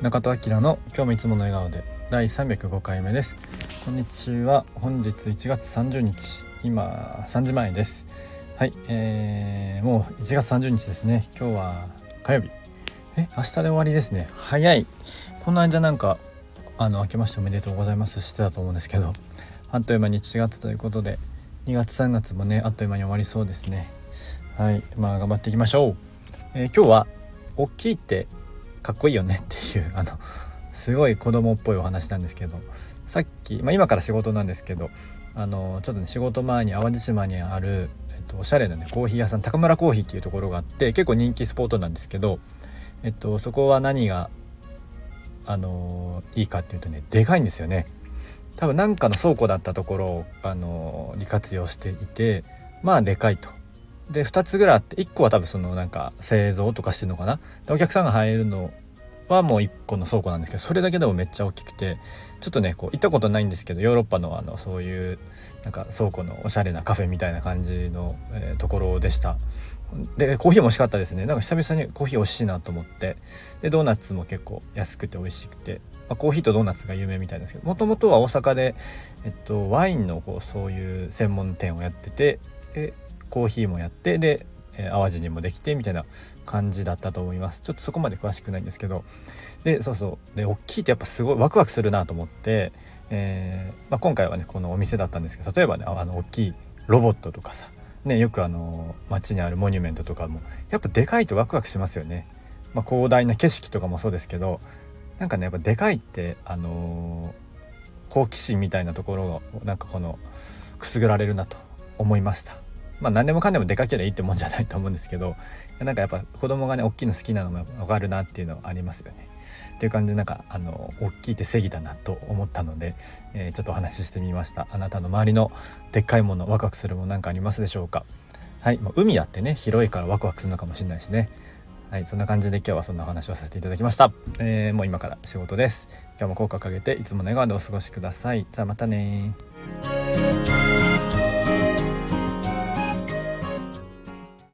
中戸明の今日もいつもの笑顔で第305回目です。こんにちは。本日1月30日今3時前です。はい、もう1月30日ですね。今日は火曜日、明日で終わりですね。早い。この間なんか明けましておめでとうございますしてたと思うんですけど、あっという間に1月ということで2月3月もねあっという間に終わりそうですね。はい、まあ頑張っていきましょう。今日は大きいってかっこいいよねっていうすごい子供っぽいお話なんですけど、さっき、今から仕事なんですけどちょっとね仕事前に淡路島にある、おしゃれなねコーヒー屋さん、高村コーヒーっていうところがあって、結構人気スポットなんですけど、そこは何がいいかっていうとね、でかいんですよね。多分なんかの倉庫だったところを利活用していて、まあでかいと。で2つぐらいあって、1個は多分そのなんか製造とかしてるのかな。でお客さんが入るのはもう1個の倉庫なんですけど、それだけでもめっちゃ大きくて、ちょっとねこう行ったことないんですけど、ヨーロッパのそういうなんか倉庫のおしゃれなカフェみたいな感じの、ところでした。でコーヒーも美味しかったですね。なんか久々にコーヒー美味しいなと思って、でドーナツも結構安くて美味しくて、コーヒーとドーナツが有名みたいですけど、もともとは大阪で、ワインのそういう専門店をやってて、でコーヒーもやって、で淡路にもできてみたいな感じだったと思います。ちょっとそこまで詳しくないんですけど、でそうそうで大きいってやっぱすごいワクワクするなと思って、今回はねこのお店だったんですけど、例えばね大きいロボットとかさ、ね、よく街にあるモニュメントとかもやっぱでかいとワクワクしますよね。広大な景色とかもそうですけど、なんかねやっぱでかいって好奇心みたいなところをなんかくすぐられるなと思いました。何でもかんでもでかければいいってもんじゃないと思うんですけど、なんかやっぱ子供がね大きいの好きなのも分かるなっていうのはありますよね。っていう感じでなんか大きいって正義だなと思ったので、ちょっとお話ししてみました。あなたの周りのでっかいもの、ワクワクするものなんかありますでしょうか。はい、海だってね広いからワクワクするのかもしれないしね。はい、そんな感じで今日はそんなお話をさせていただきました。もう今から仕事です。今日も口角上げていつもの笑顔でお過ごしください。じゃあまたね。